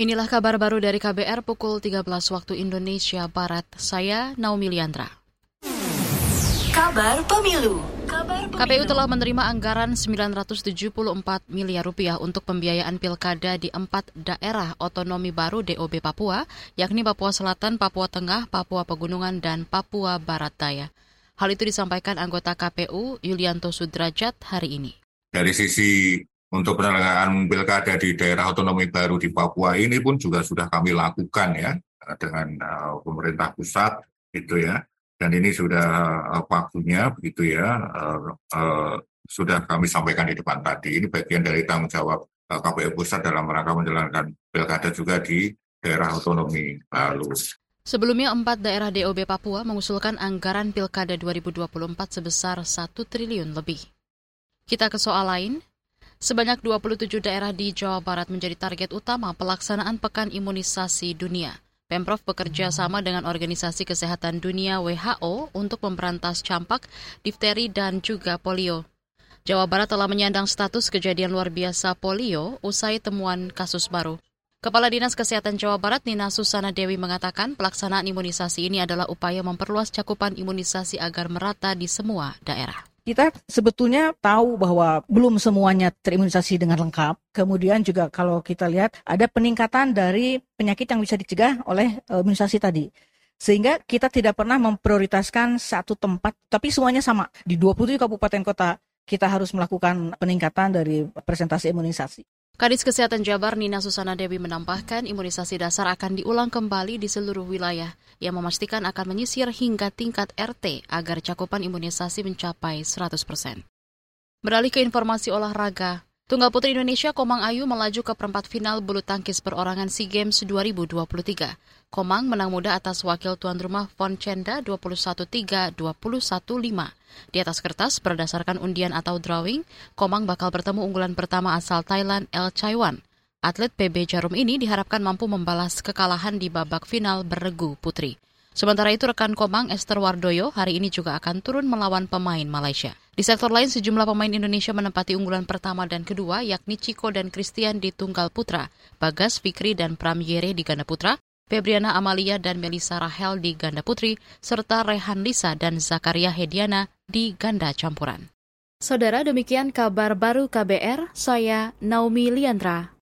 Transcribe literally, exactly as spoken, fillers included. Inilah kabar baru dari K B R pukul tiga belas waktu Indonesia Barat. Saya Naomi Liandra. Kabar Pemilu. Kabar Pemilu. K P U telah menerima anggaran sembilan ratus tujuh puluh empat miliar rupiah untuk pembiayaan pilkada di empat daerah otonomi baru D O B Papua, yakni Papua Selatan, Papua Tengah, Papua Pegunungan, dan Papua Barat Daya. Hal itu disampaikan anggota K P U Yulianto Sudrajat hari ini. Dari sisi untuk penyelenggaraan pilkada di daerah otonomi baru di Papua ini pun juga sudah kami lakukan ya dengan uh, pemerintah pusat itu ya, dan ini sudah uh, waktunya begitu ya uh, uh, sudah kami sampaikan di depan tadi. Ini bagian dari tanggung jawab uh, K P U pusat dalam rangka menjalankan pilkada juga di daerah otonomi baru. Sebelumnya empat daerah D O B Papua mengusulkan anggaran pilkada dua ribu dua puluh empat sebesar satu triliun lebih. Kita ke soal lain. Sebanyak dua puluh tujuh daerah di Jawa Barat menjadi target utama pelaksanaan Pekan Imunisasi Dunia. Pemprov bekerja sama dengan Organisasi Kesehatan Dunia W H O untuk memberantas campak, difteri, dan juga polio. Jawa Barat telah menyandang status kejadian luar biasa polio usai temuan kasus baru. Kepala Dinas Kesehatan Jawa Barat Nina Susana Dewi mengatakan pelaksanaan imunisasi ini adalah upaya memperluas cakupan imunisasi agar merata di semua daerah. Kita sebetulnya tahu bahwa belum semuanya terimunisasi dengan lengkap. Kemudian juga kalau kita lihat ada peningkatan dari penyakit yang bisa dicegah oleh imunisasi tadi. Sehingga kita tidak pernah memprioritaskan satu tempat, tapi semuanya sama. Di dua puluh tujuh kabupaten kota kita harus melakukan peningkatan dari presentasi imunisasi. Kadis Kesehatan Jabar Nina Susana Dewi menambahkan imunisasi dasar akan diulang kembali di seluruh wilayah. Yang memastikan akan menyisir hingga tingkat R T agar cakupan imunisasi mencapai seratus persen. Beralih ke informasi olahraga. Tunggal putri Indonesia Komang Ayu melaju ke perempat final bulu tangkis perorangan Sea Games dua ribu dua puluh tiga. Komang menang mudah atas wakil tuan rumah Von Chenda dua puluh satu tiga, dua puluh satu lima. Di atas kertas, berdasarkan undian atau drawing, Komang bakal bertemu unggulan pertama asal Thailand El Chaiwan. Atlet P B Jarum ini diharapkan mampu membalas kekalahan di babak final beregu putri. Sementara itu rekan Komang Esther Wardoyo hari ini juga akan turun melawan pemain Malaysia. Di sektor lain sejumlah pemain Indonesia menempati unggulan pertama dan kedua yakni Ciko dan Christian di tunggal putra, Bagas Fikri dan Pram Yere di ganda putra, Febriana Amalia dan Melisa Rahel di ganda putri, serta Rehan Lisa dan Zakaria Hediana di ganda campuran. Saudara, demikian kabar baru K B R, saya Naomi Liandra.